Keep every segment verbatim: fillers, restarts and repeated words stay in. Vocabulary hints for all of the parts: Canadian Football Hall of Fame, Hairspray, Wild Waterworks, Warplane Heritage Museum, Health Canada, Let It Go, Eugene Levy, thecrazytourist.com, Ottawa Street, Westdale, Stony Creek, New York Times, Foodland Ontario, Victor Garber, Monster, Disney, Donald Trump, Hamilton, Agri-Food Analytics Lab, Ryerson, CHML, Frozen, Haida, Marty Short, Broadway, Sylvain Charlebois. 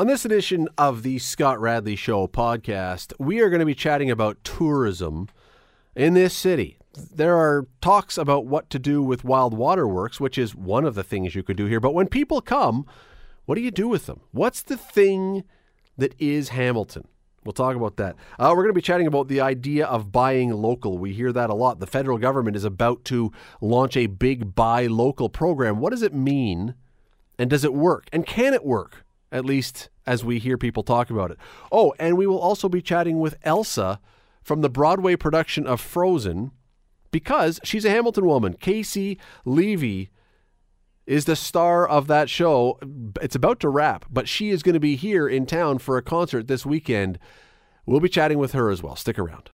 On this edition of the Scott Radley Show podcast, we are going to be chatting about tourism in this city. There are talks about what to do with Wild Waterworks, which is one of the things you could do here. But when people come, what do you do with them? What's the thing that is Hamilton? We'll talk about that. Uh, we're going to be chatting about the idea of buying local. We hear that a lot. The federal government is about to launch a big buy local program. What does it mean? And does it work? And can it work? At least as we hear people talk about it. Oh, and we will also be chatting with Elsa from the Broadway production of Frozen, because she's a Hamilton woman. Caissie Levy is the star of that show. It's about to wrap, but she is going to be here in town for a concert this weekend. We'll be chatting with her as well. Stick around.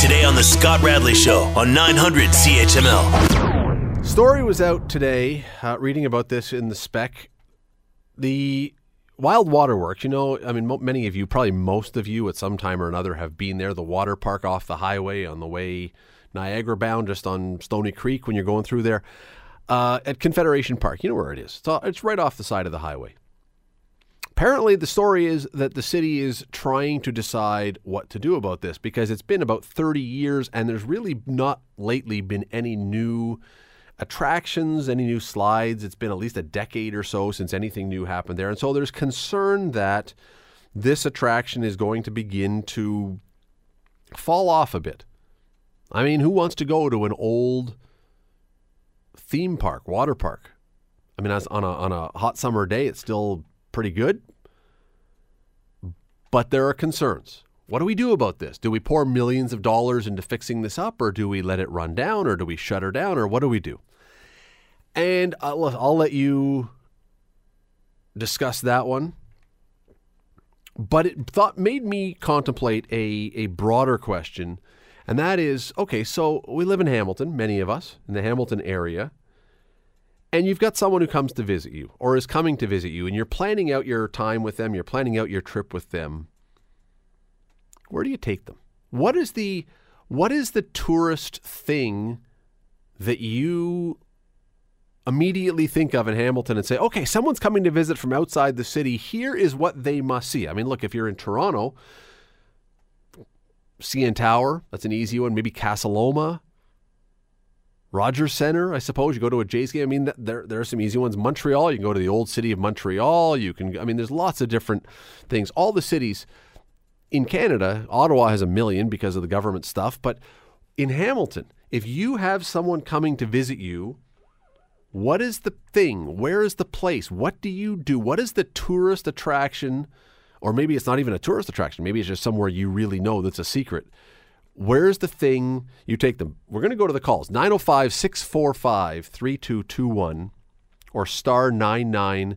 Today on the Scott Radley Show on nine hundred C H M L. Story was out today, uh, reading about this in the spec. The Wild Waterworks, you know, I mean, mo- many of you, probably most of you at some time or another have been there. The water park off the highway on the way Niagara bound, just on Stony Creek when you're going through there, uh, at Confederation Park. You know where it is. It's, all, it's right off the side of the highway. Apparently, the story is that the city is trying to decide what to do about this, because it's been about thirty years and there's really not lately been any new attractions, any new slides. It's been at least a decade or so since anything new happened there. And so there's concern that this attraction is going to begin to fall off a bit. I mean, who wants to go to an old theme park, water park? I mean, on a, on a hot summer day, it's still pretty good. But there are concerns. What do we do about this? Do we pour millions of dollars into fixing this up, or do we let it run down, or do we shut her down, or what do we do? And I'll, I'll let you discuss that one. But it thought, made me contemplate a, a broader question. And that is, okay, so we live in Hamilton, many of us, in the Hamilton area, and you've got someone who comes to visit you or is coming to visit you, and you're planning out your time with them, you're planning out your trip with them. Where do you take them? What is the what is the tourist thing that you immediately think of in Hamilton and say, okay, someone's coming to visit from outside the city, here is what they must see? I mean, look, if you're in Toronto, C N Tower, that's an easy one. Maybe Casa Loma, Rogers Centre, I suppose. You go to a Jays game. I mean, there there are some easy ones. Montreal, you can go to the old city of Montreal. You can, I mean, there's lots of different things. All the cities in Canada, Ottawa has a million because of the government stuff. But in Hamilton, if you have someone coming to visit you, what is the thing? Where is the place? What do you do? What is the tourist attraction? Or maybe it's not even a tourist attraction. Maybe it's just somewhere you really know that's a secret. Where's the thing you take them? We're going to go to the calls. nine oh five, six four five, three two two one or star nine nine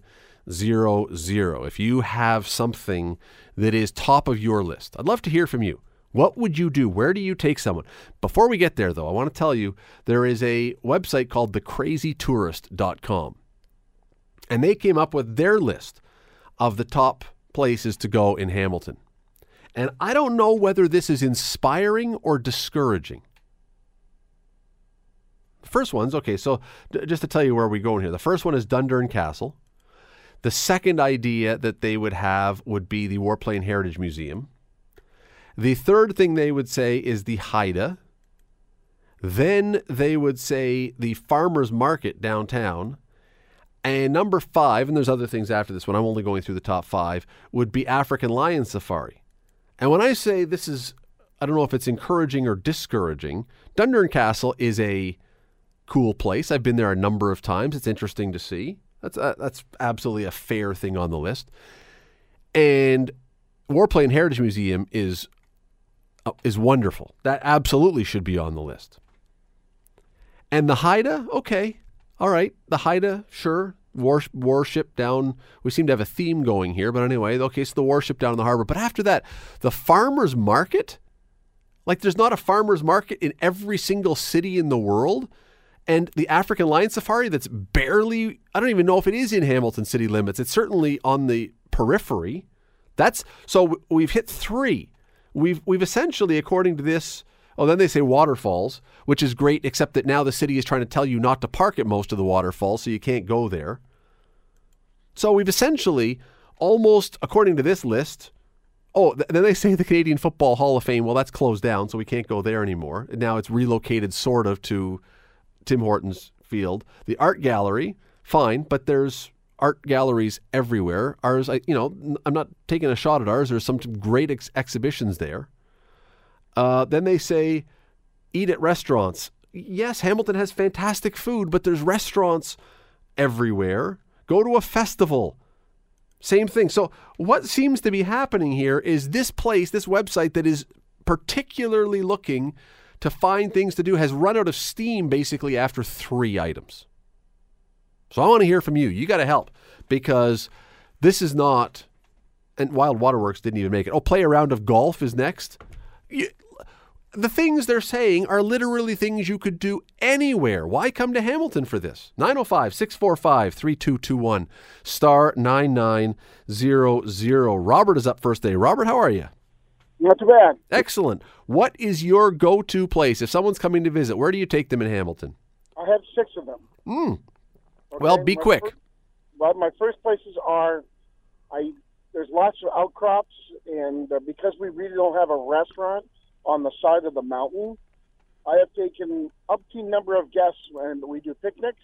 zero zero. If you have something that is top of your list, I'd love to hear from you. What would you do? Where do you take someone? Before we get there, though, I want to tell you there is a website called the crazy tourist dot com. And they came up with their list of the top places to go in Hamilton. And I don't know whether this is inspiring or discouraging. The first one's, okay, so d- just to tell you where we go in here. The first one is Dundurn Castle. The second idea that they would have would be the Warplane Heritage Museum. The third thing they would say is the Haida. Then they would say the farmer's market downtown. And number five, and there's other things after this one, I'm only going through the top five, would be African Lion Safari. And when I say this is, I don't know if it's encouraging or discouraging, Dundurn Castle is a cool place. I've been there a number of times. It's interesting to see. That's uh, that's absolutely a fair thing on the list. And Warplane Heritage Museum is uh, is wonderful. That absolutely should be on the list. And the Haida, okay. All right, the Haida, sure, War, warship down. We seem to have a theme going here, but anyway, okay, so the warship down in the harbor. But after that, the farmer's market? Like, there's not a farmer's market in every single city in the world. And the African Lion Safari that's barely, I don't even know if it is in Hamilton city limits. It's certainly on the periphery. That's, so we've hit three. We've, we've essentially, according to this, oh, then they say waterfalls, which is great, except that now the city is trying to tell you not to park at most of the waterfalls, so you can't go there. So we've essentially almost, according to this list, oh, th- then they say the Canadian Football Hall of Fame, well, that's closed down, so we can't go there anymore. Now it's relocated sort of to Tim Hortons Field. The art gallery, fine, but there's art galleries everywhere. Ours, I, you know, I'm not taking a shot at ours. There's some great ex- exhibitions there. Uh, then they say eat at restaurants. Yes, Hamilton has fantastic food, but there's restaurants everywhere. Go to a festival. Same thing. So what seems to be happening here is this place, this website that is particularly looking to find things to do has run out of steam basically after three items. So I want to hear from you. You got to help because this is not, and Wild Waterworks didn't even make it. Oh, play a round of golf is next. You, the things they're saying are literally things you could do anywhere. Why come to Hamilton for this? nine oh five, six four five, three two two one, star nine nine zero zero. Robert is up first day. Robert, how are you? Not too bad. Excellent. What is your go-to place? If someone's coming to visit, where do you take them in Hamilton? I have six of them. Mm. Okay, well, be quick. First, well, my first places are, I there's lots of outcrops, and uh, because we really don't have a restaurant on the side of the mountain, I have taken up to a number of guests, and we do picnics,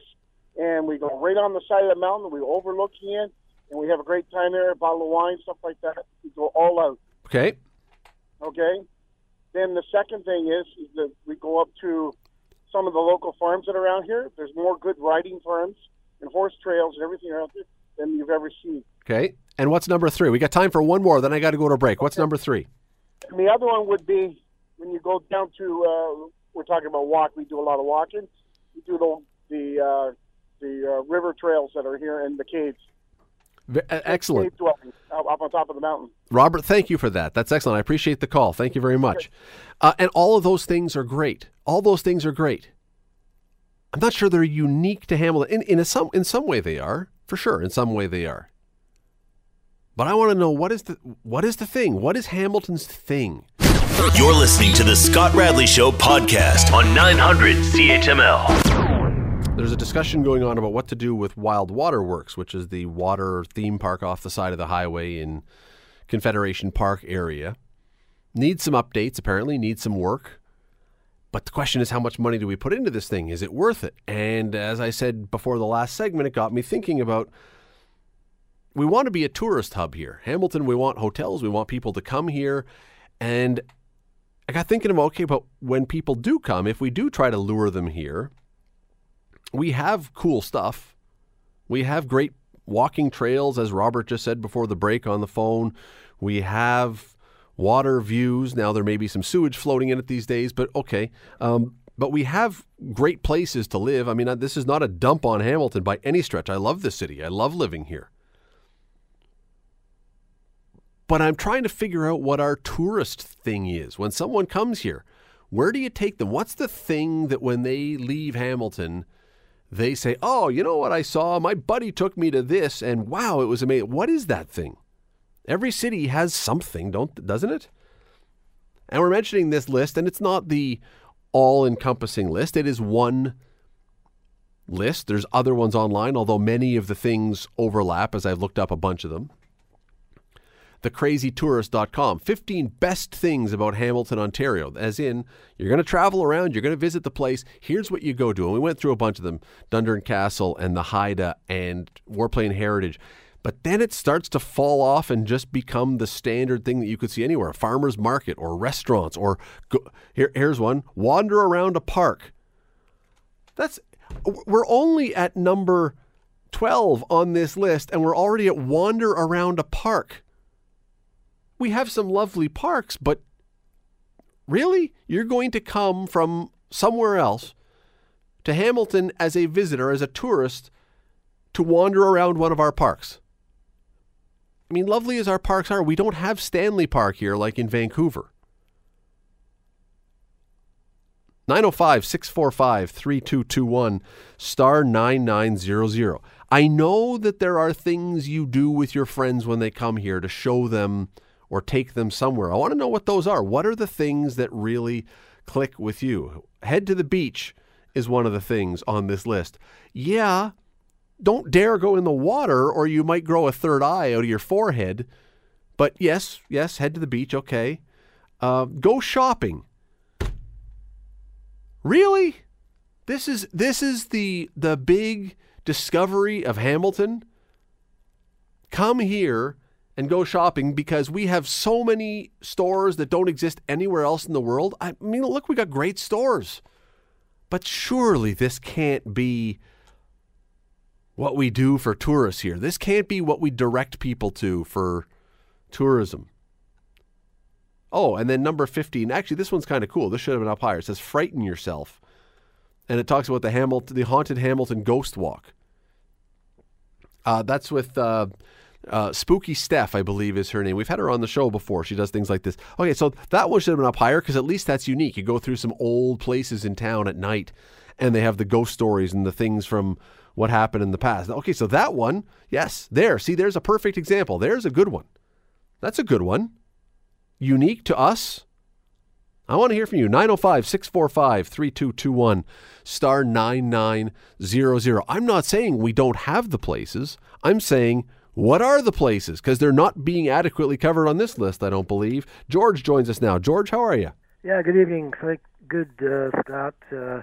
and we go right on the side of the mountain, we overlook it, and we have a great time there, a bottle of wine, stuff like that. We go all out. Okay. Okay? Then the second thing is, is that we go up to some of the local farms that are around here. There's more good riding farms and horse trails and everything around here than you've ever seen. Okay. And what's number three? We got time for one more, then I got to go to a break. What's okay. number three? And the other one would be when you go down to, uh, we're talking about walk, we do a lot of walking. We do the the, uh, the uh, river trails that are here in the caves. Excellent. Up on top of the mountain. Robert, thank you for that. That's excellent. I appreciate the call. Thank you very much. Uh, and all of those things are great. All those things are great. I'm not sure they're unique to Hamilton. In, in, a, some, in some way they are, for sure. In some way they are. But I want to know, what is the what is the thing? What is Hamilton's thing? You're listening to the Scott Radley Show podcast on nine hundred C H M L. There's a discussion going on about what to do with Wild Waterworks, which is the water theme park off the side of the highway in Confederation Park area. Needs some updates, apparently, needs some work. But the question is, how much money do we put into this thing? Is it worth it? And as I said before the last segment, it got me thinking about, we want to be a tourist hub here. Hamilton, we want hotels, we want people to come here. And I got thinking about, okay, but when people do come, if we do try to lure them here, we have cool stuff. We have great walking trails, as Robert just said before the break on the phone. We have water views. Now, there may be some sewage floating in it these days, but okay. Um, but we have great places to live. I mean, this is not a dump on Hamilton by any stretch. I love this city. I love living here. But I'm trying to figure out what our tourist thing is. When someone comes here, where do you take them? What's the thing that when they leave Hamilton, they say, oh, you know what I saw? My buddy took me to this, and wow, it was amazing. What is that thing? Every city has something, don't doesn't it? And we're mentioning this list, and it's not the all-encompassing list. It is one list. There's other ones online, although many of the things overlap, as I've looked up a bunch of them. the crazy tourist dot com, fifteen best things about Hamilton, Ontario, as in you're going to travel around, you're going to visit the place, here's what you go do. And we went through a bunch of them, Dundurn Castle and the Haida and Warplane Heritage. But then it starts to fall off and just become the standard thing that you could see anywhere, a farmer's market or restaurants or, go, here, here's one, wander around a park. That's, we're only at number twelve on this list and we're already at wander around a park. We have some lovely parks, but really, you're going to come from somewhere else to Hamilton as a visitor, as a tourist, to wander around one of our parks. I mean, lovely as our parks are, we don't have Stanley Park here like in Vancouver. nine oh five, six four five, three two two one, star nine nine zero zero. I know that there are things you do with your friends when they come here to show them or take them somewhere. I want to know what those are. What are the things that really click with you? Head to the beach is one of the things on this list. Yeah, don't dare go in the water or you might grow a third eye out of your forehead. But yes, yes, head to the beach, okay. Uh, go shopping. Really? This is this is the the big discovery of Hamilton? Come here and go shopping because we have so many stores that don't exist anywhere else in the world. I mean, look, we got great stores. But surely this can't be what we do for tourists here. This can't be what we direct people to for tourism. Oh, and then number fifteen. Actually, this one's kind of cool. This should have been up higher. It says, frighten yourself. And it talks about the Hamilton, the haunted Hamilton ghost walk. Uh, that's with uh, uh, Spooky Steph, I believe is her name. We've had her on the show before. She does things like this. Okay, so that one should have been up higher because at least that's unique. You go through some old places in town at night and they have the ghost stories and the things from what happened in the past. Okay, so that one, yes, there. See, there's a perfect example. There's a good one. That's a good one. Unique to us. I want to hear from you. nine oh five, six four five, three two two one, star nine nine zero zero. I'm not saying we don't have the places. I'm saying, what are the places? Because they're not being adequately covered on this list, I don't believe. George joins us now. George, how are you? Yeah, good evening. Good, uh, Scott. Uh,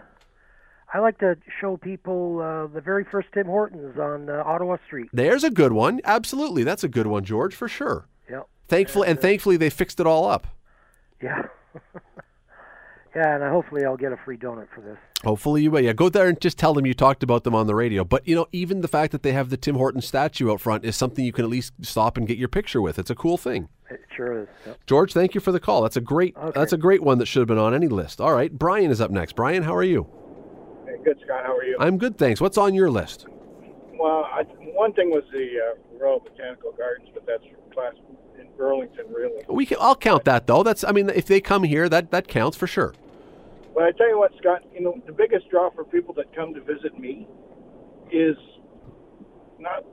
I like to show people uh, the very first Tim Hortons on uh, Ottawa Street. There's a good one. Absolutely. That's a good one, George, for sure. Yeah. Thankfully, and, uh, and thankfully, they fixed it all up. Yeah. Yeah, and hopefully I'll get a free donut for this. Hopefully you will. Yeah, go there and just tell them you talked about them on the radio. But, you know, even the fact that they have the Tim Hortons statue out front is something you can at least stop and get your picture with. It's a cool thing. It sure is. Yep. George, thank you for the call. That's a great okay. That's a great one that should have been on any list. All right, Brian is up next. Brian, how are you? Hey, good, Scott. How are you? I'm good, thanks. What's on your list? Well, I, one thing was the uh, Royal Botanical Gardens, but that's class in Burlington, really. We can, I'll count that, though. That's I mean, if they come here, that, that counts for sure. But I tell you what, Scott, you know, the biggest draw for people that come to visit me is not,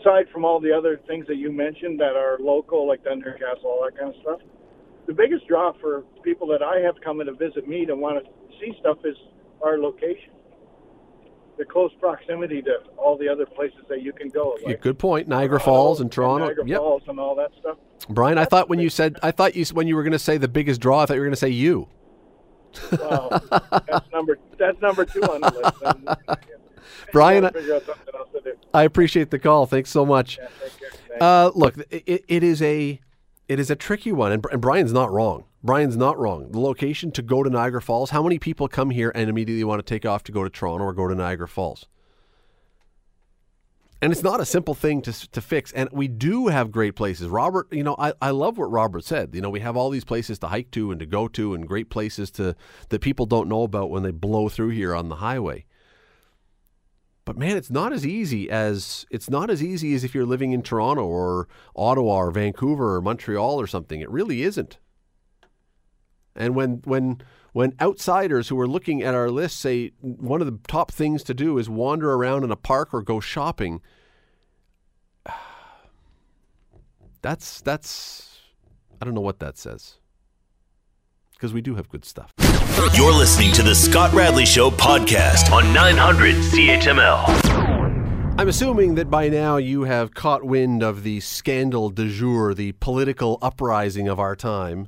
aside from all the other things that you mentioned that are local, like Dundurn Castle, all that kind of stuff, the biggest draw for people that I have coming to visit me to want to see stuff is our location. The close proximity to all the other places that you can go. Like, yeah, good point. Niagara Falls and Toronto. And Niagara yep. Falls and all that stuff. Brian, That's I thought when you said, I thought you when you were going to say the biggest draw, I thought you were going to say you. Well, that's number that's number two on the list. I'm, yeah. Brian, I, I appreciate the call. Thanks so much. Yeah, thank you. Thank uh, look, it, it is a it is a tricky one, and, and Brian's not wrong. Brian's not wrong. The location to go to Niagara Falls, how many people come here and immediately want to take off to go to Toronto or go to Niagara Falls? And it's not a simple thing to to fix. And we do have great places. Robert, you know, I, I love what Robert said. You know, we have all these places to hike to and to go to and great places to that people don't know about when they blow through here on the highway. But man, it's not as easy as it's not as easy as if you're living in Toronto or Ottawa or Vancouver or Montreal or something. It really isn't. And when when when outsiders who are looking at our list say one of the top things to do is wander around in a park or go shopping, that's that's I don't know what that says. Because we do have good stuff. You're listening to the Scott Radley Show podcast on nine hundred C H M L. I'm assuming that by now you have caught wind of the scandal du jour, the political uprising of our time.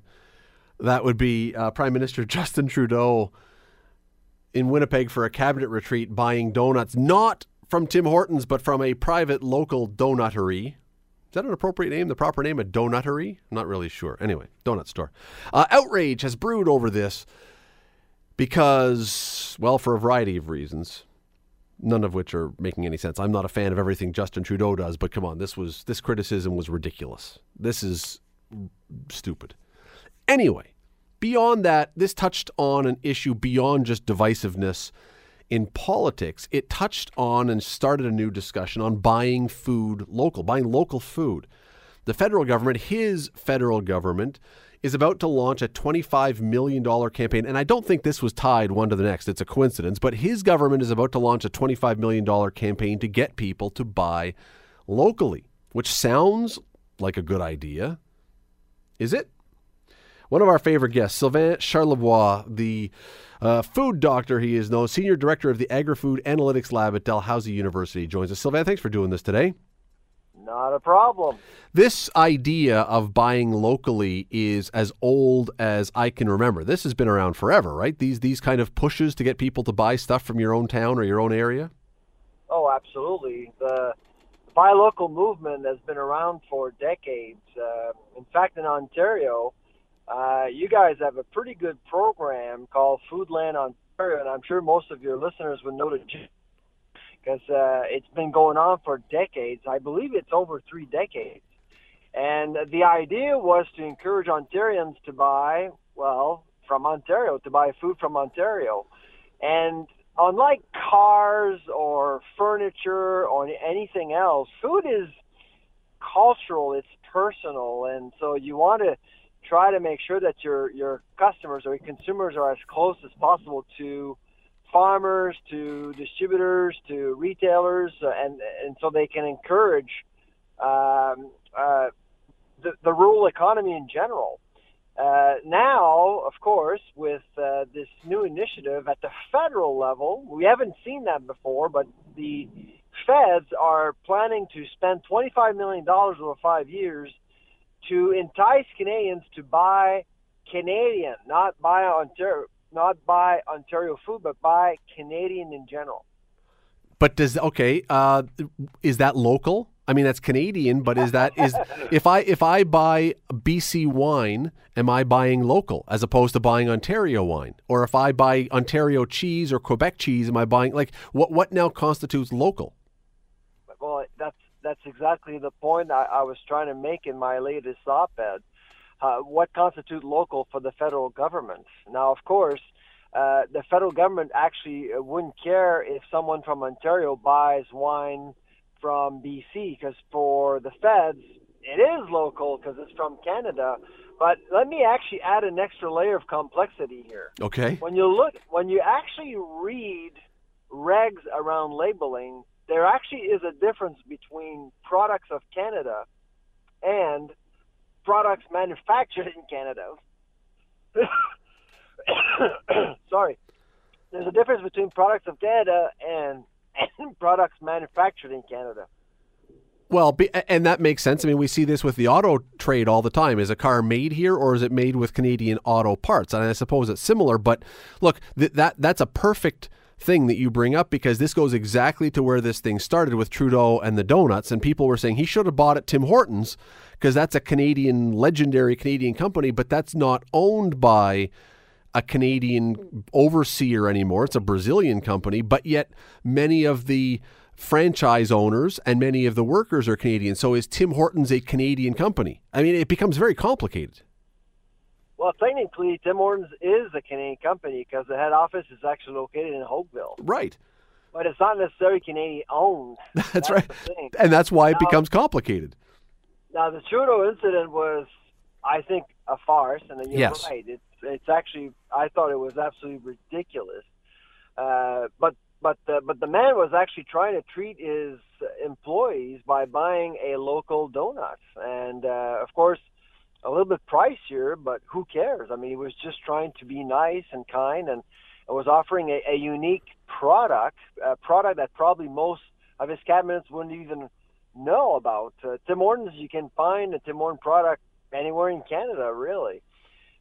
That would be uh, Prime Minister Justin Trudeau in Winnipeg for a cabinet retreat buying donuts, not from Tim Hortons, but from a private local donutery. Is that an appropriate name? The proper name, a donutery? I'm not really sure. Anyway, donut store. Uh, outrage has brewed over this because, well, for a variety of reasons, none of which are making any sense. I'm not a fan of everything Justin Trudeau does, but come on, this was this criticism was ridiculous. This is stupid. Anyway, beyond that, this touched on an issue beyond just divisiveness in politics. It touched on and started a new discussion on buying food local, buying local food. The federal government, his federal government, is about to launch a twenty-five million dollars campaign. And I don't think this was tied one to the next. It's a coincidence. But his government is about to launch a twenty-five million dollars campaign to get people to buy locally, which sounds like a good idea. Is it? One of our favorite guests, Sylvain Charlebois, the Uh, food doctor he is, though, Senior Director of the Agri-Food Analytics Lab at Dalhousie University joins us. Sylvain, thanks for doing this today. Not a problem. This idea of buying locally is as old as I can remember. This has been around forever, right? These these kind of pushes to get people to buy stuff from your own town or your own area? Oh, absolutely. The buy local movement has been around for decades. Uh, in fact, in Ontario, uh, you guys have a pretty good program called Foodland Ontario, and I'm sure most of your listeners would know the because uh, it's been going on for decades. I believe it's over three decades. And the idea was to encourage Ontarians to buy, well, from Ontario, to buy food from Ontario. And unlike cars or furniture or anything else, food is cultural, it's personal. And so you want to try to make sure that your, your customers or your consumers are as close as possible to farmers, to distributors, to retailers, and and so they can encourage um, uh, the, the rural economy in general. Uh, now, of course, with uh, this new initiative at the federal level, we haven't seen that before, but the feds are planning to spend twenty-five million dollars over five years to entice Canadians to buy Canadian, not buy Ontario, not buy Ontario food, but buy Canadian in general. But does, okay, uh, is that local? I mean, that's Canadian, but is that, is if I if I buy B C wine, am I buying local as opposed to buying Ontario wine? Or if I buy Ontario cheese or Quebec cheese, am I buying, like, what what now constitutes local? Well, that's, that's exactly the point I, I was trying to make in my latest op-ed. Uh, what constitutes local for the federal government? Now, of course, uh, the federal government actually wouldn't care if someone from Ontario buys wine from B C, because for the feds, it is local because it's from Canada. But let me actually add an extra layer of complexity here. Okay. When you look, when you actually read regs around labeling, there actually is a difference between products of Canada and products manufactured in Canada. Sorry. There's a difference between products of Canada and, and products manufactured in Canada. Well, and that makes sense. I mean, we see this with the auto trade all the time. Is a car made here or is it made with Canadian auto parts? And I suppose it's similar, but look, th- that that's a perfect thing that you bring up, because this goes exactly to where this thing started with Trudeau and the donuts, and people were saying he should have bought at Tim Hortons because that's a Canadian, legendary Canadian company, but that's not owned by a Canadian overseer anymore. It's a Brazilian company, but yet many of the franchise owners and many of the workers are Canadian. So is Tim Hortons a Canadian company? I mean, it becomes very complicated. Well, technically, Tim Hortons is a Canadian company because the head office is actually located in Hopeville. Right. But it's not necessarily Canadian-owned. That's, that's right. And that's why now, it becomes complicated. Now, the Trudeau incident was, I think, a farce. And you're yes. right. It's, it's actually, I thought it was absolutely ridiculous. Uh, but but the, but the man was actually trying to treat his employees by buying a local donut. And, uh, of course, a little bit pricier, but who cares? I mean, he was just trying to be nice and kind, and was offering a, a unique product, a product that probably most of his cabinets wouldn't even know about. Uh, Tim Hortons, you can find a Tim Hortons product anywhere in Canada, really.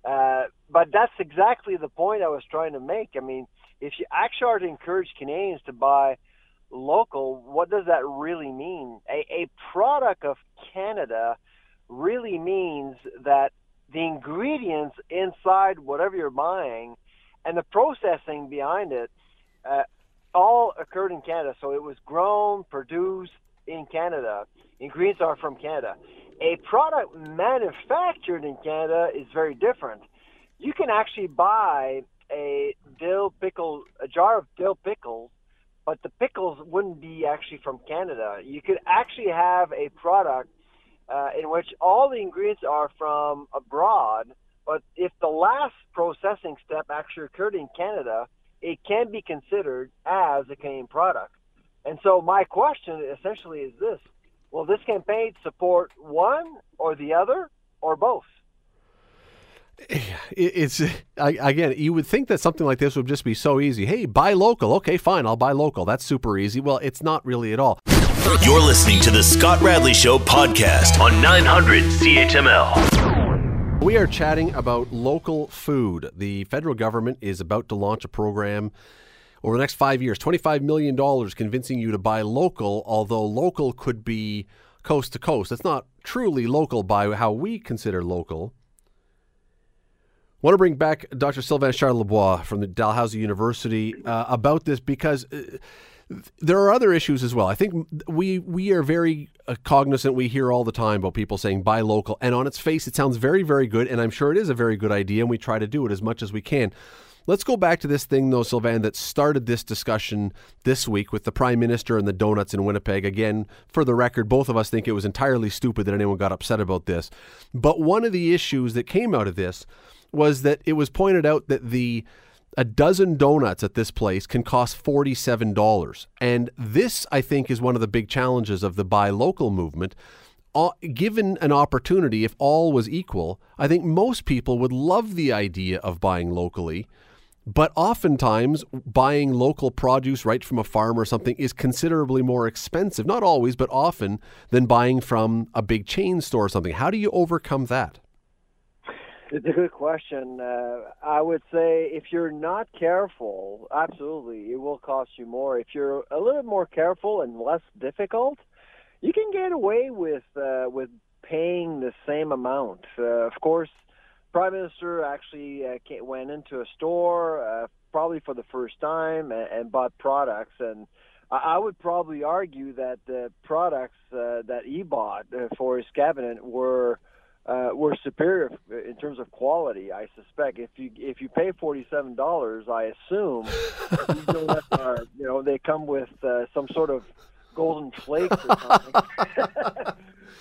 Uh, but that's exactly the point I was trying to make. I mean, if you actually are to encourage Canadians to buy local, what does that really mean? A, a product of Canada really means that the ingredients inside whatever you're buying and the processing behind it uh, all occurred in Canada. So it was grown, produced in Canada. Ingredients are from Canada. A product manufactured in Canada is very different. You can actually buy a dill pickle, a jar of dill pickles, but the pickles wouldn't be actually from Canada. You could actually have a product Uh, in which all the ingredients are from abroad, but if the last processing step actually occurred in Canada, it can be considered as a Canadian product. And so my question essentially is this: will this campaign support one or the other or both? It's again, you would think that something like this would just be so easy. Hey, buy local. Okay, fine, I'll buy local. That's super easy. Well, it's not really at all. You're listening to the Scott Radley Show podcast on nine hundred C H M L. We are chatting about local food. The federal government is about to launch a program over the next five years, twenty-five million dollars, convincing you to buy local, although local could be coast to coast. It's not truly local by how we consider local. I want to bring back Doctor Sylvain Charlebois from the Dalhousie University uh, about this, because uh, there are other issues as well. I think we we are very uh, cognizant. We hear all the time about people saying buy local, and on its face it sounds very, very good, and I'm sure it is a very good idea, and we try to do it as much as we can. Let's go back to this thing, though, Sylvain, that started this discussion this week with the Prime Minister and the donuts in Winnipeg. Again, for the record, both of us think it was entirely stupid that anyone got upset about this. But one of the issues that came out of this was that it was pointed out that the a dozen donuts at this place can cost forty-seven dollars. And this, I think, is one of the big challenges of the buy local movement. Uh, given an opportunity, if all was equal, I think most people would love the idea of buying locally. But oftentimes, buying local produce right from a farm or something is considerably more expensive, not always, but often, than buying from a big chain store or something. How do you overcome that? It's a good question. Uh, I would say if you're not careful, absolutely, it will cost you more. If you're a little more careful and less difficult, you can get away with uh, with paying the same amount. Uh, of course, Prime Minister actually uh, went into a store uh, probably for the first time and, and bought products. And I would probably argue that the products uh, that he bought for his cabinet were uh, were superior in terms of quality. I suspect if you if you pay forty-seven dollars, I assume these donuts are, you know, they come with uh, some sort of golden flakes or something.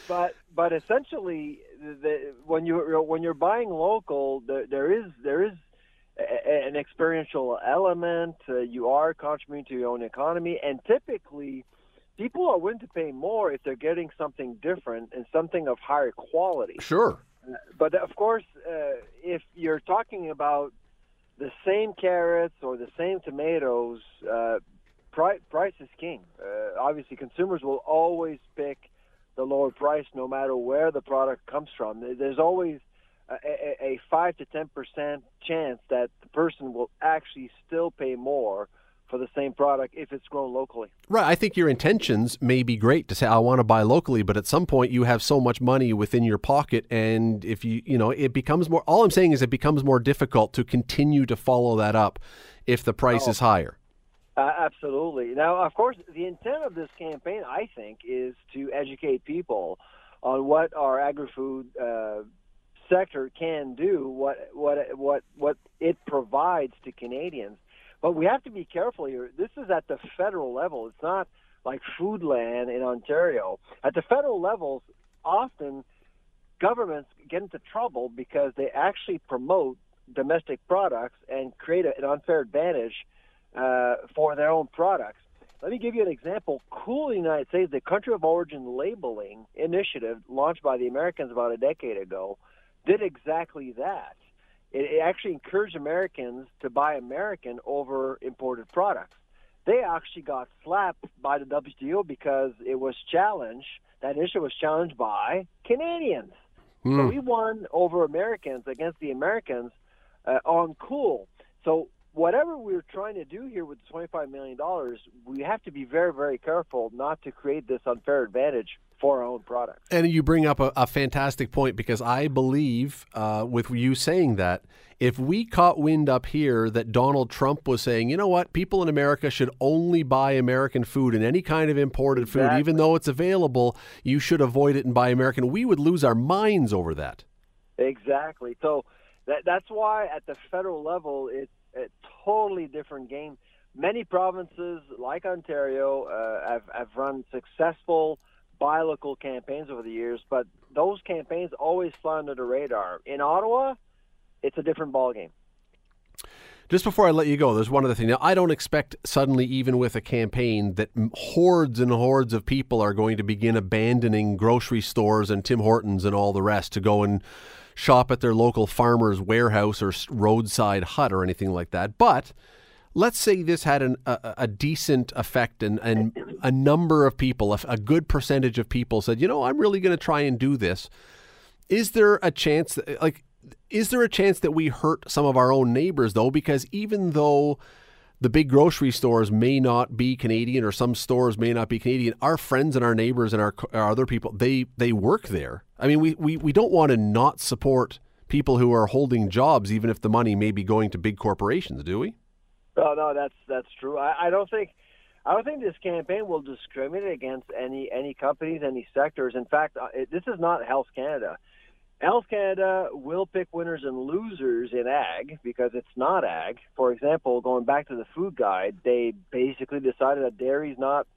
But but essentially, the, when you when you're buying local, the, there is there is a, an experiential element. Uh, you are contributing to your own economy, and typically, people are willing to pay more if they're getting something different and something of higher quality. Sure, uh, but of course, uh, if you're talking about the same carrots or the same tomatoes, uh, price price is king. Uh, obviously, consumers will always pick the lower price, no matter where the product comes from. There's always a, a, a five to ten percent chance that the person will actually still pay more for the same product if it's grown locally. Right. I think your intentions may be great to say, I want to buy locally, but at some point you have so much money within your pocket, and if you, you know, it becomes more. All I'm saying is it becomes more difficult to continue to follow that up if the price oh. is higher. Uh, absolutely. Now, of course, the intent of this campaign, I think, is to educate people on what our agri-food uh, sector can do, what what what what it provides to Canadians. But we have to be careful here. This is at the federal level. It's not like Foodland in Ontario. At the federal level, often governments get into trouble because they actually promote domestic products and create a, an unfair advantage Uh, for their own products. Let me give you an example. Cool United States, the country of origin labeling initiative launched by the Americans about a decade ago, did exactly that. It, it actually encouraged Americans to buy American over imported products. They actually got slapped by the W T O because it was challenged, that issue was challenged by Canadians. Mm. So we won over Americans against the Americans uh, on Cool. So whatever we're trying to do here with the twenty-five million dollars, we have to be very, very careful not to create this unfair advantage for our own products. And you bring up a, a fantastic point, because I believe uh, with you saying that, if we caught wind up here that Donald Trump was saying, you know what, people in America should only buy American food and any kind of imported exactly. food, even though it's available, you should avoid it and buy American, we would lose our minds over that. Exactly. So that, that's why at the federal level, it's a totally different game. Many provinces, like Ontario, uh, have, have run successful buy local campaigns over the years, but those campaigns always fly under the radar. In Ottawa, it's a different ballgame. Just before I let you go, there's one other thing. Now, I don't expect suddenly, even with a campaign, that hordes and hordes of people are going to begin abandoning grocery stores and Tim Hortons and all the rest to go and shop at their local farmer's warehouse or roadside hut or anything like that. But let's say this had an, a, a decent effect and, and a number of people, a, a good percentage of people said, you know, I'm really going to try and do this. Is there a chance that, like, is there a chance that we hurt some of our own neighbors, though? Because even though the big grocery stores may not be Canadian or some stores may not be Canadian, our friends and our neighbors and our, our other people, they, they work there. I mean, we, we, we don't want to not support people who are holding jobs, even if the money may be going to big corporations, do we? Oh, no, that's that's true. I, I don't think I don't think this campaign will discriminate against any, any companies, any sectors. In fact, it, this is not Health Canada. Health Canada will pick winners and losers in ag because it's not ag. For example, going back to the food guide, they basically decided that dairy's not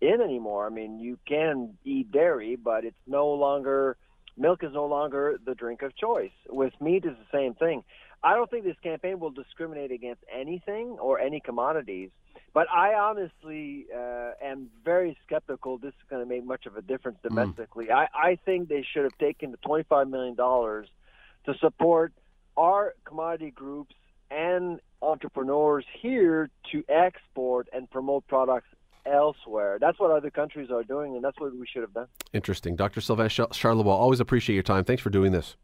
in anymore. I mean, you can eat dairy, but it's no longer milk is no longer the drink of choice. With meat, it's the same thing. I don't think this campaign will discriminate against anything or any commodities, but I honestly uh, am very skeptical this is going to make much of a difference domestically. Mm. I, I think they should have taken the twenty-five million dollars to support our commodity groups and entrepreneurs here to export and promote products elsewhere. That's what other countries are doing, and that's what we should have done. Interesting. Doctor Sylvain Charlebois, always appreciate your time. Thanks for doing this.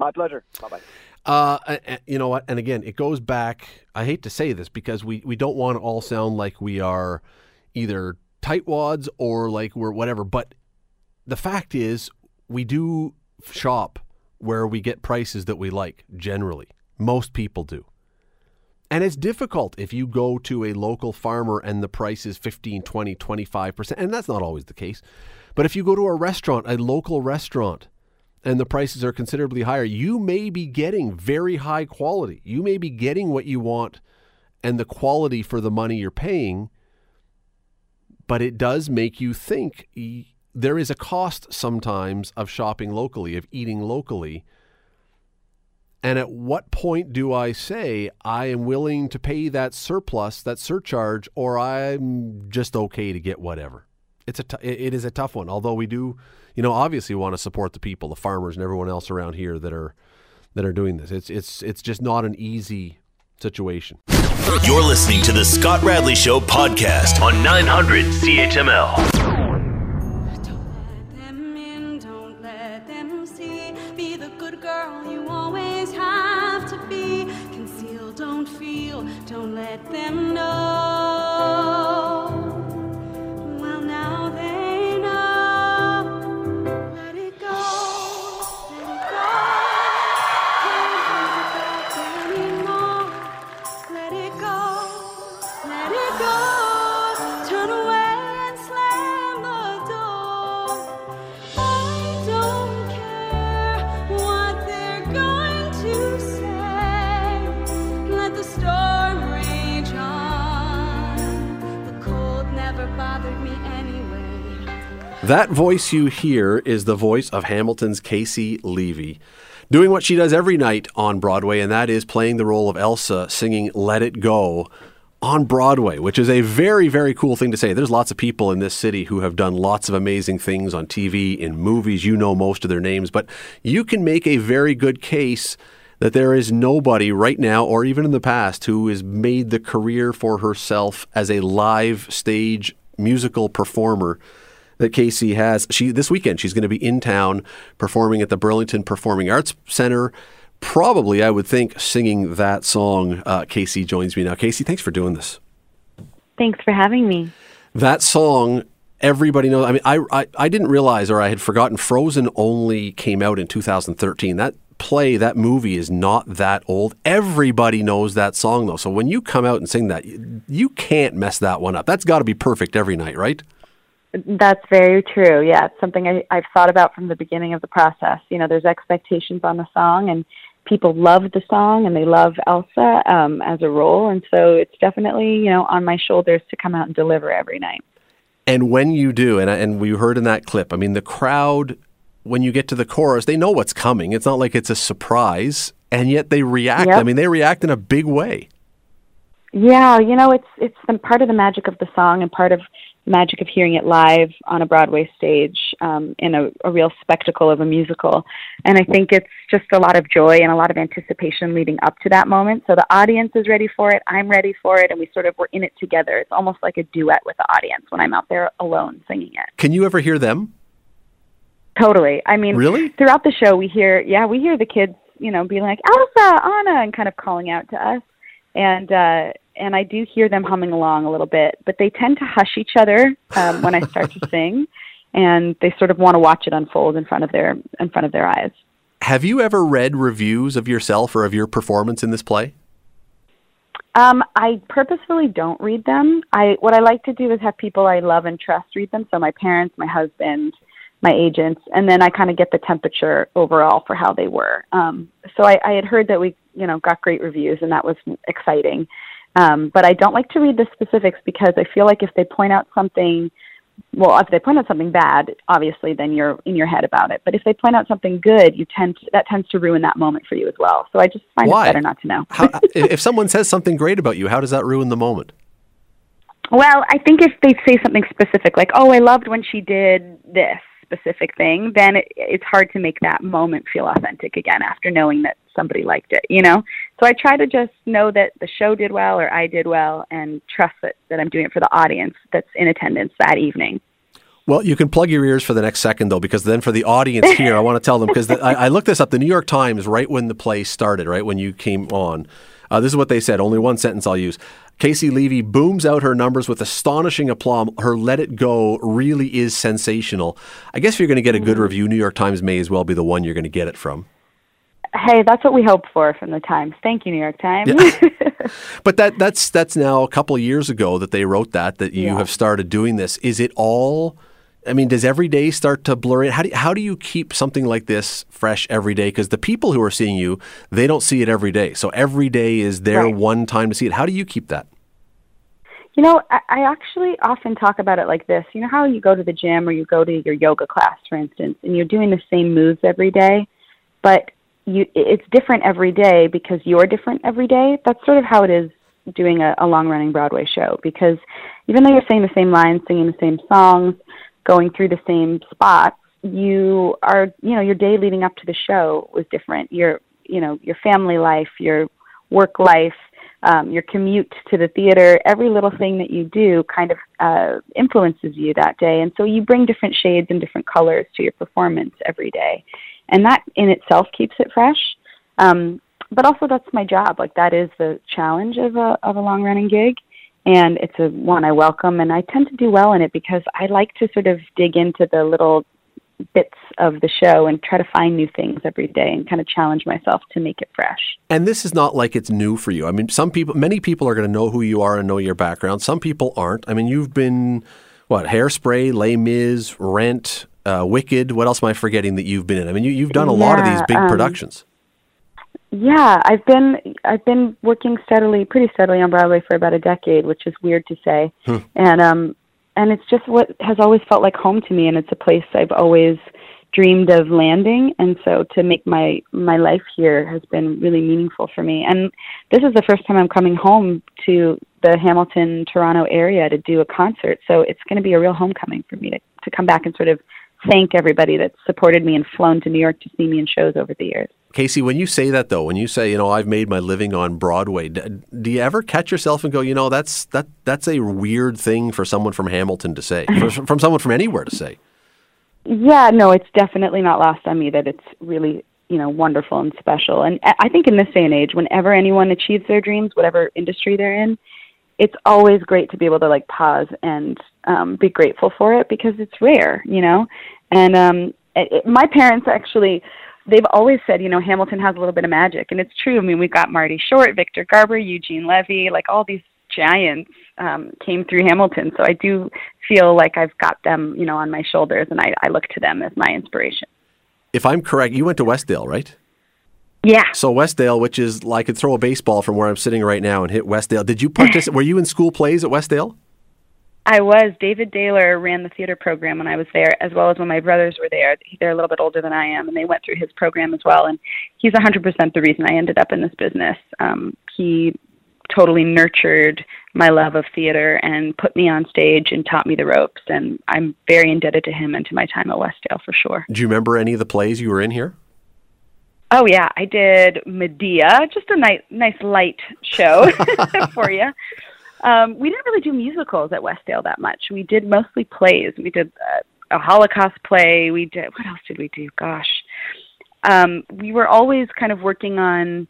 My pleasure. Bye-bye. Uh, you know what? And again, it goes back, I hate to say this because we, we don't want to all sound like we are either tightwads or like we're whatever, but the fact is we do shop where we get prices that we like, generally. Most people do. And it's difficult if you go to a local farmer and the price is fifteen, twenty, twenty-five percent, and that's not always the case. But if you go to a restaurant, a local restaurant, and the prices are considerably higher, you may be getting very high quality. You may be getting what you want and the quality for the money you're paying, but it does make you think. There is a cost sometimes of shopping locally, of eating locally. And at what point do I say, I am willing to pay that surplus, that surcharge, or I'm just okay to get whatever? It's a t- it is a tough one, although we do, you know, obviously want to support the people, the farmers and everyone else around here that are that are doing this. It's it's it's just not an easy situation. You're listening to the Scott Radley Show podcast on nine hundred C H M L. Don't let them in, don't let them see. Be the good girl you always have to be. Conceal, don't feel, don't let them know. That voice you hear is the voice of Hamilton's Caissie Levy, doing what she does every night on Broadway, and that is playing the role of Elsa, singing Let It Go on Broadway, which is a very, very cool thing to say. There's lots of people in this city who have done lots of amazing things on T V, in movies. You know most of their names, but you can make a very good case that there is nobody right now or even in the past who has made the career for herself as a live stage musical performer that Caissie has. She this weekend, she's going to be in town performing at the Burlington Performing Arts Center. Probably, I would think, singing that song. Uh, Caissie joins me now. Caissie, thanks for doing this. Thanks for having me. That song, everybody knows. I mean, I, I, I didn't realize or I had forgotten Frozen only came out in two thousand thirteen. That play, that movie is not that old. Everybody knows that song, though. So when you come out and sing that, you can't mess that one up. That's got to be perfect every night, right? That's very true. Yeah, it's something I, I've thought about from the beginning of the process. You know, there's expectations on the song, and people love the song, and they love Elsa um, as a role. And so it's definitely, you know, on my shoulders to come out and deliver every night. And when you do, and, and we heard in that clip, I mean, the crowd, when you get to the chorus, they know what's coming. It's not like it's a surprise, and yet they react. Yep. I mean, they react in a big way. Yeah, you know, it's it's the, part of the magic of the song and part of magic of hearing it live on a Broadway stage um, in a, a real spectacle of a musical. And I think it's just a lot of joy and a lot of anticipation leading up to that moment. So the audience is ready for it. I'm ready for it. And we sort of were in it together. It's almost like a duet with the audience when I'm out there alone singing it. Can you ever hear them? Totally. I mean, really? Throughout the show, we hear, yeah, we hear the kids, you know, being like, Elsa, Anna, and kind of calling out to us. And, uh, and I do hear them humming along a little bit, but they tend to hush each other um, when I start to sing, and they sort of want to watch it unfold in front of their in front of their eyes. Have you ever read reviews of yourself or of your performance in this play? Um, I purposefully don't read them. I what I like to do is have people I love and trust read them, so my parents, my husband, my agents, and then I kind of get the temperature overall for how they were. Um, so I, I had heard that we, you know, got great reviews, and that was exciting. Um, but I don't like to read the specifics because I feel like if they point out something, well, if they point out something bad, obviously, then you're in your head about it. But if they point out something good, you tend to, that tends to ruin that moment for you as well. So I just find Why? It better not to know. How, if someone says something great about you, how does that ruin the moment? Well, I think if they say something specific, like, oh, I loved when she did this specific thing, then it, it's hard to make that moment feel authentic again after knowing that somebody liked it, you know? So I try to just know that the show did well or I did well and trust that, that I'm doing it for the audience that's in attendance that evening. Well, you can plug your ears for the next second, though, because then for the audience here, I want to tell them, because the, I, I looked this up. The New York Times, right when the play started, right when you came on, uh, this is what they said. Only one sentence I'll use. Caissie Levy booms out her numbers with astonishing aplomb. Her Let It Go really is sensational. I guess if you're going to get a good review, New York Times may as well be the one you're going to get it from. Hey, that's what we hope for from the Times. Thank you, New York Times. Yeah. But that that's that's now a couple of years ago that they wrote that, that you yeah. have started doing this. Is it all, I mean, does every day start to blur in? How do you, how do you keep something like this fresh every day? Because the people who are seeing you, they don't see it every day. So every day is their right. one time to see it. How do you keep that? You know, I, I actually often talk about it like this. You know how you go to the gym or you go to your yoga class, for instance, and you're doing the same moves every day, but You, it's different every day because you're different every day. That's sort of how it is doing a, a long-running Broadway show, because even though you're saying the same lines, singing the same songs, going through the same spots, you are, you know, your day leading up to the show was different. Your, you know, your family life, your work life, um, your commute to the theater, every little thing that you do kind of uh, influences you that day. And so you bring different shades and different colors to your performance every day. And that in itself keeps it fresh. Um, but also that's my job. Like that is the challenge of a, of a long running gig. And it's a one I welcome. And I tend to do well in it because I like to sort of dig into the little bits of the show and try to find new things every day and kind of challenge myself to make it fresh. And this is not like it's new for you. I mean, some people, many people are going to know who you are and know your background. Some people aren't. I mean, you've been, what, Hairspray, Les Mis, Rent, Uh, Wicked. What else am I forgetting that you've been in? I mean, you, you've done a yeah, lot of these big um, productions. Yeah, I've been I've been working steadily, pretty steadily on Broadway for about a decade, which is weird to say. Hmm. And um, and it's just what has always felt like home to me, and it's a place I've always dreamed of landing. And so to make my my life here has been really meaningful for me. And this is the first time I'm coming home to the Hamilton, Toronto area to do a concert. So it's going to be a real homecoming for me to, to come back and sort of thank everybody that's supported me and flown to New York to see me in shows over the years. Caissie, when you say that, though, when you say, you know, I've made my living on Broadway, do, do you ever catch yourself and go, you know, that's that that's a weird thing for someone from Hamilton to say, from, from someone from anywhere to say? Yeah, no, it's definitely not lost on me that it's really, you know, wonderful and special. And I think in this day and age, whenever anyone achieves their dreams, whatever industry they're in, it's always great to be able to like pause and um, be grateful for it because it's rare, you know? And um, it, it, my parents actually, they've always said, you know, Hamilton has a little bit of magic. And it's true. I mean, we've got Marty Short, Victor Garber, Eugene Levy, like all these giants um, came through Hamilton. So I do feel like I've got them, you know, on my shoulders, and I, I look to them as my inspiration. If I'm correct, you went to Westdale, right? Yeah. So Westdale, which is, I could throw a baseball from where I'm sitting right now and hit Westdale. Did you participate? Were you in school plays at Westdale? I was. David Daylor ran the theater program when I was there, as well as when my brothers were there. They're a little bit older than I am, and they went through his program as well. And he's one hundred percent the reason I ended up in this business. Um, he totally nurtured my love of theater and put me on stage and taught me the ropes. And I'm very indebted to him and to my time at Westdale for sure. Do you remember any of the plays you were in here? Oh, yeah. I did Medea, just a nice, nice light show for you. Um, we didn't really do musicals at Westdale that much. We did mostly plays. We did uh, a Holocaust play. We did, what else did we do? Gosh. Um, we were always kind of working on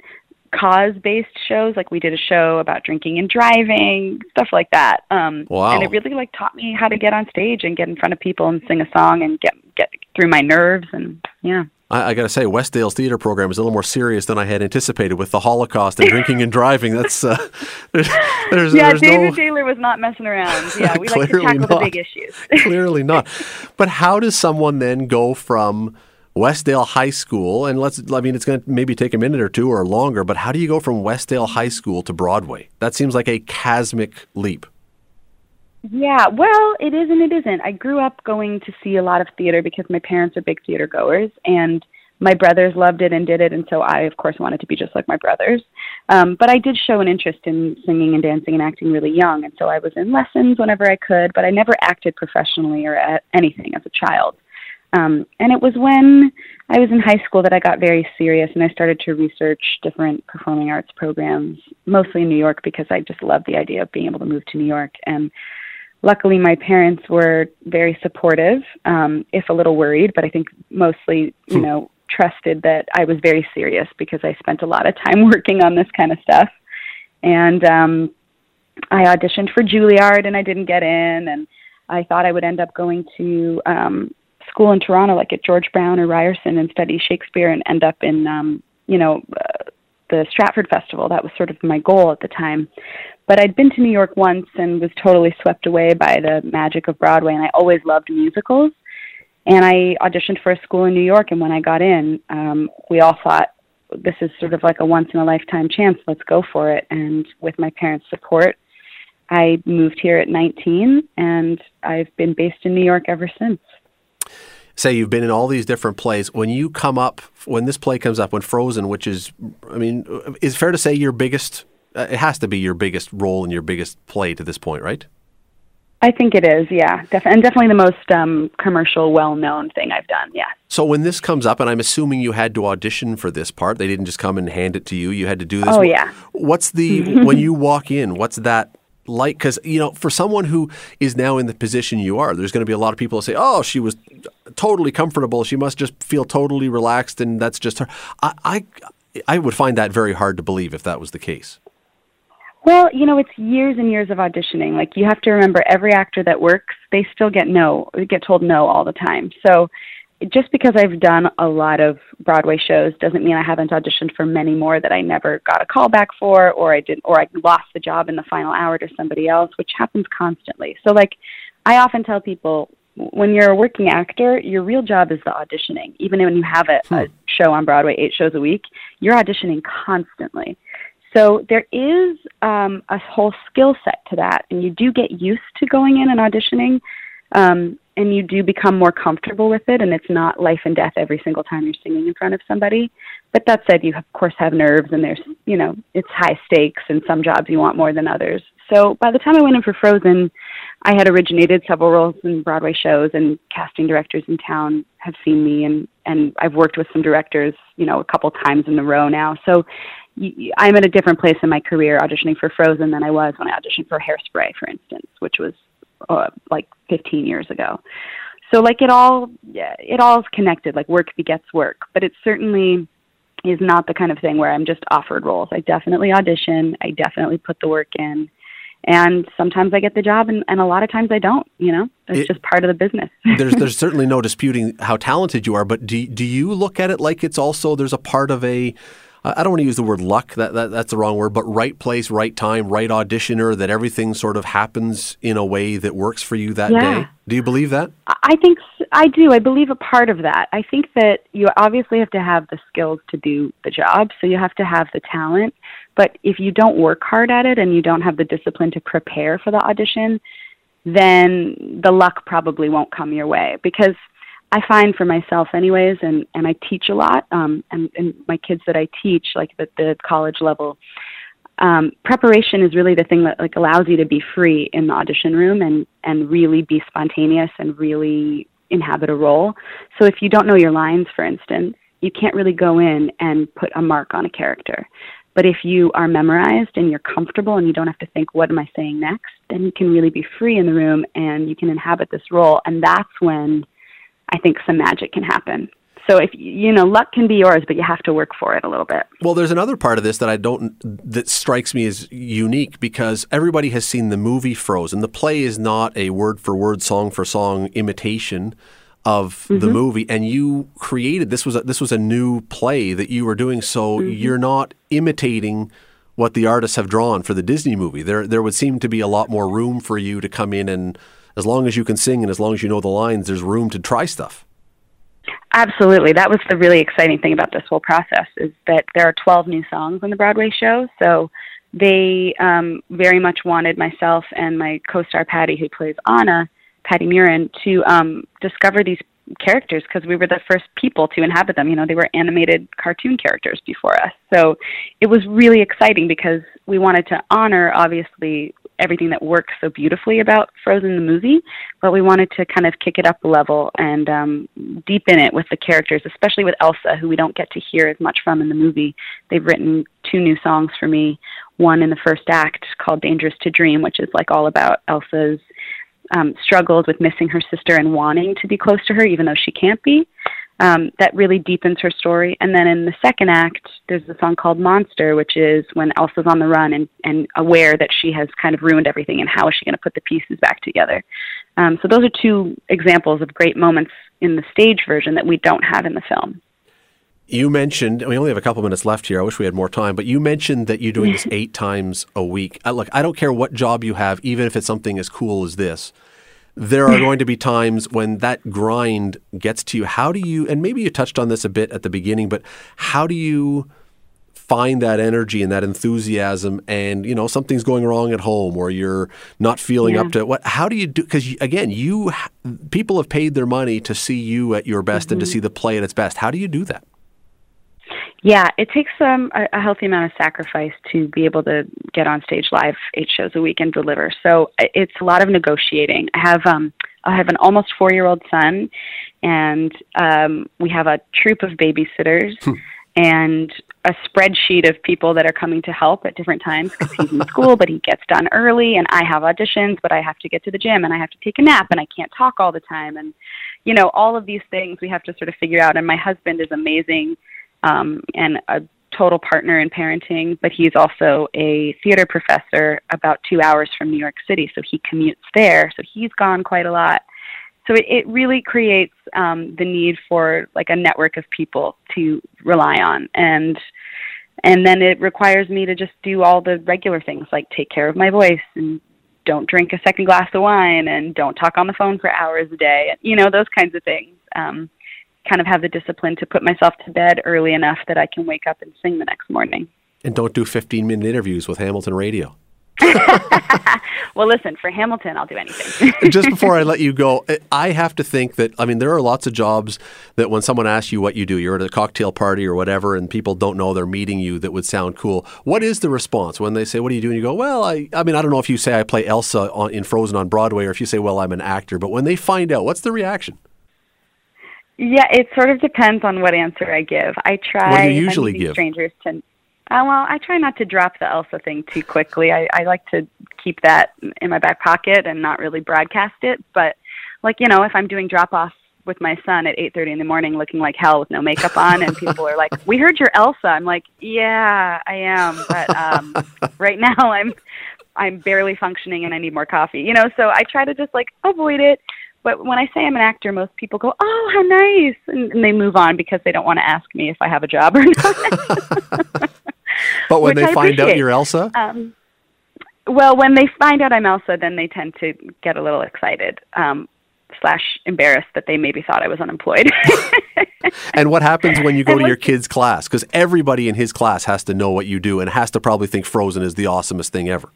cause-based shows. Like we did a show about drinking and driving, stuff like that. Um, wow. And it really like taught me how to get on stage and get in front of people and sing a song and get, get through my nerves. And yeah. I, I got to say, Westdale's theater program is a little more serious than I had anticipated with the Holocaust and drinking and driving. That's uh, there's, there's, yeah, there's David no... Taylor was not messing around. Yeah, we like to tackle not. the big issues. Clearly not. But how does someone then go from Westdale High School, and let's, I mean, it's going to maybe take a minute or two or longer, but how do you go from Westdale High School to Broadway? That seems like a cosmic leap. Yeah, well, it is and it isn't. I grew up going to see a lot of theater because my parents are big theater goers, and my brothers loved it and did it, and so I, of course, wanted to be just like my brothers. Um, but I did show an interest in singing and dancing and acting really young, and so I was in lessons whenever I could, but I never acted professionally or at anything as a child. Um, and it was when I was in high school that I got very serious and I started to research different performing arts programs, mostly in New York, because I just loved the idea of being able to move to New York. And luckily, my parents were very supportive, um, if a little worried, but I think mostly, you know, trusted that I was very serious because I spent a lot of time working on this kind of stuff. And um, I auditioned for Juilliard and I didn't get in. And I thought I would end up going to um, school in Toronto, like at George Brown or Ryerson, and study Shakespeare and end up in, um, you know, uh, the Stratford Festival. That was sort of my goal at the time. But I'd been to New York once and was totally swept away by the magic of Broadway, and I always loved musicals. And I auditioned for a school in New York, and when I got in, um, we all thought, this is sort of like a once-in-a-lifetime chance. Let's go for it. And with my parents' support, I moved here at nineteen, and I've been based in New York ever since. Say you've been in all these different plays. When you come up, when this play comes up, when Frozen, which is, I mean, is it fair to say your biggest, uh, it has to be your biggest role and your biggest play to this point, right? I think it is, yeah. Def- and definitely the most um, commercial, well-known thing I've done, yeah. So when this comes up, and I'm assuming you had to audition for this part, they didn't just come and hand it to you, you had to do this. Oh, yeah. What's the, when you walk in, what's that like? Because, you know, for someone who is now in the position you are, there's going to be a lot of people who say, oh, she was totally comfortable. She must just feel totally relaxed, and that's just her. I, I, I would find that very hard to believe if that was the case. Well, you know, it's years and years of auditioning. Like, you have to remember every actor that works, they still get no, get told no all the time. So just because I've done a lot of Broadway shows doesn't mean I haven't auditioned for many more that I never got a call back for, or I didn't, or I lost the job in the final hour to somebody else, which happens constantly. So, like, I often tell people, when you're a working actor, your real job is the auditioning. Even when you have a, hmm. a show on Broadway, eight shows a week, you're auditioning constantly. So there is um, a whole skill set to that, and you do get used to going in and auditioning. Um, and you do become more comfortable with it, and it's not life and death every single time you're singing in front of somebody. But that said, you, of course, have nerves, and there's, you know, it's high stakes, and some jobs you want more than others. So by the time I went in for Frozen, I had originated several roles in Broadway shows, and casting directors in town have seen me, and, and I've worked with some directors, you know, a couple times in a row now. So y- I'm at a different place in my career auditioning for Frozen than I was when I auditioned for Hairspray, for instance, which was Uh, like fifteen years ago. So like it all, it all is connected, like work begets work, but it certainly is not the kind of thing where I'm just offered roles. I definitely audition. I definitely put the work in, and sometimes I get the job, and, and a lot of times I don't, you know, it's it, just part of the business. there's, there's certainly no disputing how talented you are, but do, do you look at it like it's also, there's a part of a, I don't want to use the word luck, that, that that's the wrong word, but right place, right time, right auditioner, that everything sort of happens in a way that works for you that yeah. day. Do you believe that? I think I do. I believe a part of that. I think that you obviously have to have the skills to do the job, so you have to have the talent. But if you don't work hard at it and you don't have the discipline to prepare for the audition, then the luck probably won't come your way, because I find for myself anyways, and, and I teach a lot, um, and, and my kids that I teach, like at the college level, um, preparation is really the thing that like allows you to be free in the audition room and, and really be spontaneous and really inhabit a role. So if you don't know your lines, for instance, you can't really go in and put a mark on a character. But if you are memorized and you're comfortable and you don't have to think, what am I saying next, then you can really be free in the room and you can inhabit this role. And that's when I think some magic can happen. So, if you know, luck can be yours, but you have to work for it a little bit. Well, there's another part of this that I don't, that strikes me as unique, because everybody has seen the movie Frozen. The play is not a word for word, song for song imitation of mm-hmm. the movie, and you created this was a, this was a new play that you were doing. So mm-hmm. you're not imitating what the artists have drawn for the Disney movie. There, there would seem to be a lot more room for you to come in, and as long as you can sing and as long as you know the lines, there's room to try stuff. Absolutely. That was the really exciting thing about this whole process, is that there are twelve new songs in the Broadway show. So they um, very much wanted myself and my co-star Patty, who plays Anna, Patty Murin, to um, discover these characters, because we were the first people to inhabit them. You know, they were animated cartoon characters before us. So it was really exciting because we wanted to honor, obviously, everything that works so beautifully about Frozen the movie, but we wanted to kind of kick it up a level and um, deepen it with the characters, especially with Elsa, who we don't get to hear as much from in the movie. They've written two new songs for me, one in the first act called Dangerous to Dream, which is like all about Elsa's um, struggles with missing her sister and wanting to be close to her, even though she can't be. Um, that really deepens her story. And then in the second act, there's a song called Monster, which is when Elsa's on the run and, and aware that she has kind of ruined everything, and how is she going to put the pieces back together. Um, so those are two examples of great moments in the stage version that we don't have in the film. You mentioned, we only have a couple minutes left here. I wish we had more time, but you mentioned that you're doing this eight times a week. I, look, I don't care what job you have, even if it's something as cool as this. There are going to be times when that grind gets to you. How do you, and maybe you touched on this a bit at the beginning, but how do you find that energy and that enthusiasm? And, you know, something's going wrong at home, or you're not feeling yeah. up to what, how do you do? Because again, you, people have paid their money to see you at your best mm-hmm. and to see the play at its best. How do you do that? Yeah, it takes um, a healthy amount of sacrifice to be able to get on stage live eight shows a week and deliver. So it's a lot of negotiating. I have um, I have an almost four-year-old son, and um, we have a troop of babysitters and a spreadsheet of people that are coming to help at different times, because he's in school, but he gets done early, and I have auditions, but I have to get to the gym, and I have to take a nap, and I can't talk all the time. And, you know, all of these things we have to sort of figure out. And my husband is amazing. Um, and a total partner in parenting, but he's also a theater professor about two hours from New York City, so he commutes there, so he's gone quite a lot. So it, it really creates um, the need for like a network of people to rely on, and and then it requires me to just do all the regular things, like take care of my voice and don't drink a second glass of wine and don't talk on the phone for hours a day, you know, those kinds of things. Um, kind of have the discipline to put myself to bed early enough that I can wake up and sing the next morning. And don't do fifteen-minute interviews with Hamilton Radio. Well, listen, for Hamilton, I'll do anything. Just before I let you go, I have to think that, I mean, there are lots of jobs that when someone asks you what you do, you're at a cocktail party or whatever, and people don't know they're meeting you, that would sound cool. What is the response when they say, what do you do? And you go, well, I, I mean, I don't know if you say I play Elsa on, in Frozen on Broadway, or if you say, well, I'm an actor. But when they find out, what's the reaction? Yeah, it sort of depends on what answer I give. I try. What do you usually give? Strangers to, uh, well, I try not to drop the Elsa thing too quickly. I, I like to keep that in my back pocket and not really broadcast it. But, like, you know, if I'm doing drop-offs with my son at eight thirty in the morning looking like hell with no makeup on, and people are like, we heard you're Elsa. I'm like, yeah, I am. But um, right now I'm, I'm barely functioning and I need more coffee. You know, so I try to just, like, avoid it. But when I say I'm an actor, most people go, oh, how nice. And, and they move on because they don't want to ask me if I have a job or not. But when they I find appreciate. out you're Elsa? Um, well, when they find out I'm Elsa, then they tend to get a little excited, um, slash embarrassed that they maybe thought I was unemployed. And what happens when you go and to like, your kid's class? Because everybody in his class has to know what you do and has to probably think Frozen is the awesomest thing ever.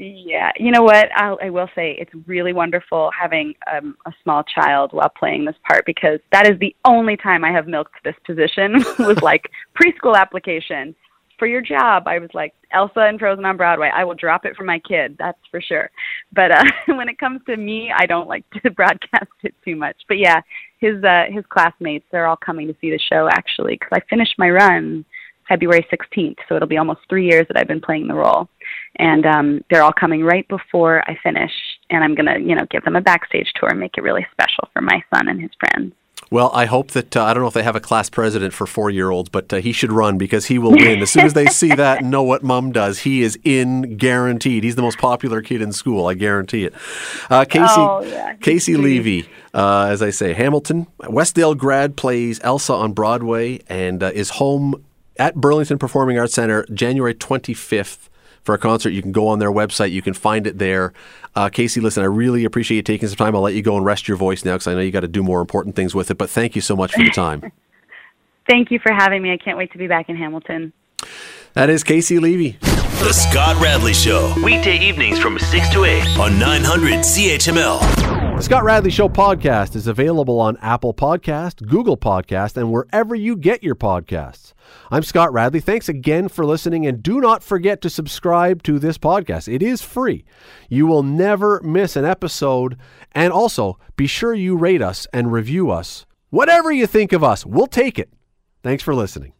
Yeah, you know what, I'll, I will say it's really wonderful having um, a small child while playing this part, because that is the only time I have milked this position was like preschool application, for your job. I was like, Elsa and Frozen on Broadway, I will drop it for my kid, that's for sure. But uh, when it comes to me, I don't like to broadcast it too much. But yeah, his uh, his classmates, they're all coming to see the show, actually, because I finished my run February sixteenth, so it'll be almost three years that I've been playing the role. And um, they're all coming right before I finish, and I'm going to, you know, give them a backstage tour and make it really special for my son and his friends. Well, I hope that, uh, I don't know if they have a class president for four-year-olds, but uh, he should run, because he will win. As soon as they see that and know what mom does, he is in, guaranteed. He's the most popular kid in school, I guarantee it. Uh, Caissie, oh, yeah. Caissie Levy, uh, as I say, Hamilton, Westdale grad, plays Elsa on Broadway, and uh, is home at Burlington Performing Arts Center January twenty-fifth. For a concert. You can go on their website. You can find it there. Uh, Caissie, listen, I really appreciate you taking some time. I'll let you go and rest your voice now, because I know you got to do more important things with it. But thank you so much for the time. Thank you for having me. I can't wait to be back in Hamilton. That is Caissie Levy. The Scott Radley Show. Weekday evenings from six to eight on nine hundred C H M L. The Scott Radley Show podcast is available on Apple Podcast, Google Podcast, and wherever you get your podcasts. I'm Scott Radley. Thanks again for listening, and do not forget to subscribe to this podcast. It is free. You will never miss an episode, and also be sure you rate us and review us. Whatever you think of us, we'll take it. Thanks for listening.